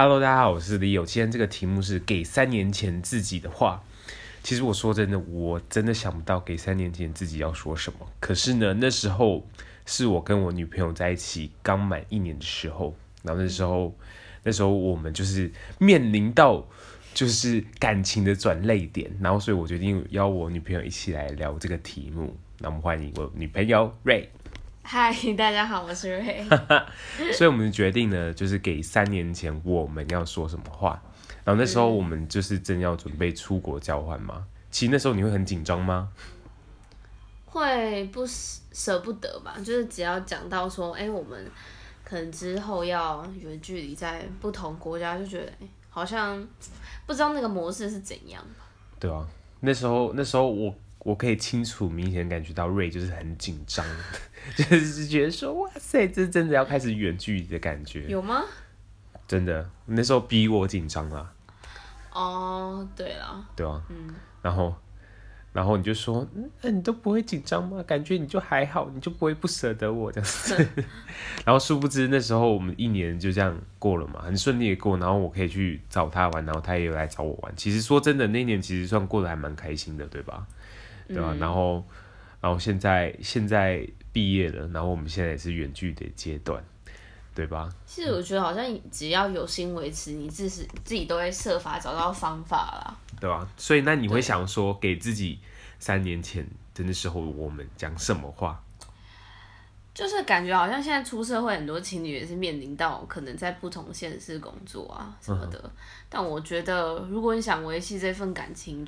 Hello， 大家好，我是Leo。今天这个题目是给3年前自己的话。其实我说真的，我真的想不到给3年前自己要说什么。可是呢，那时候是我跟我女朋友在一起刚满1年的时候，然后那时候我们就是面临到就是感情的转捩点，然后所以我决定邀我女朋友一起来聊这个题目。那我们欢迎我女朋友 Ray。嗨，大家好，我是Ray。所以我们决定呢，就是给3年前我们要说什么话。然后那时候我们就是正要准备出国交换嘛。其实那时候你会很紧张吗？会不舍不得吧？就是只要讲到说，我们可能之后要远距离在不同国家，就觉得好像不知道那个模式是怎样。对啊，那时候我可以清楚明显感觉到Ray就是很紧张，就是觉得说哇塞，这真的要开始远距离的感觉。有吗？真的，那时候逼我紧张啦。哦，对啦。对啊。嗯。然后你就说，你都不会紧张吗？感觉你就还好，你就不会不舍得我这样子。然后殊不知那时候我们1年就这样过了嘛，很顺利的过。然后我可以去找他玩，然后他也有来找我玩。其实说真的，那年其实算过得还蛮开心的，对吧？对吧？然后现在毕业了，然后我们现在也是远距的阶段，对吧？其实我觉得好像只要有心维持，你自己都会设法找到方法啦，对吧？所以那你会想说，给自己3年前真的时候，我们讲什么话？就是感觉好像现在出社会，很多情侣也是面临到可能在不同县市工作啊什么的。但我觉得，如果你想维系这份感情，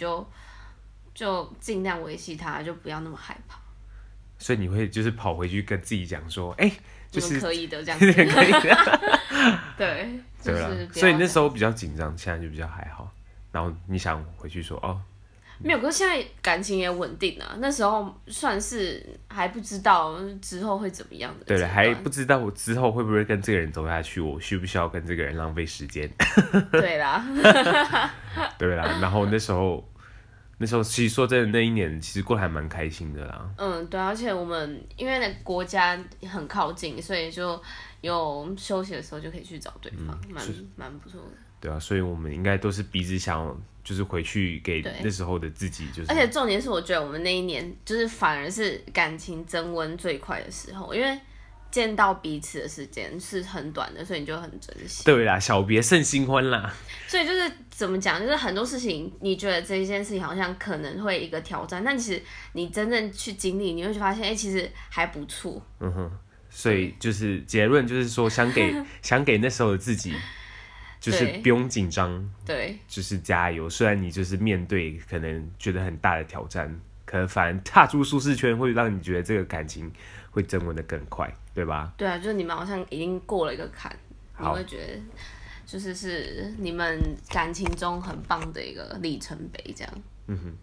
就尽量维系它，就不要那么害怕。所以你会就是跑回去跟自己讲说，就是可以的这样子，可以的。对，就是。所以那时候比较紧张，现在就比较还好。然后你想回去说哦，没有，可是现在感情也稳定了。那时候算是还不知道之后会怎么样的。对了，还不知道我之后会不会跟这个人走下去，我需不需要跟这个人浪费时间？对啦，对啦。然后那时候其实说真的，那1年其实过得还蛮开心的啦。嗯，对，而且我们因为那国家很靠近，所以就有休息的时候就可以去找对方，蛮不错的。对啊，所以我们应该都是彼此想就是回去给那时候的自己，就是。而且重点是，我觉得我们那1年就是反而是感情增温最快的时候，因为见到彼此的时间是很短的，所以你就很珍惜。对啦，小别胜新婚啦。所以就是怎么讲，就是很多事情，你觉得这一件事情好像可能会一个挑战，但其实你真正去经历，你会发现，其实还不错。嗯哼，所以就是结论就是说，想给那时候的自己，就是不用紧张，对，就是加油。虽然你就是面对可能觉得很大的挑战，可能反而踏出舒适圈，会让你觉得这个感情会增温的更快。对吧？对啊，就是你们好像已经过了一个坎，你会觉得就是你们感情中很棒的一个里程碑，这样。嗯哼。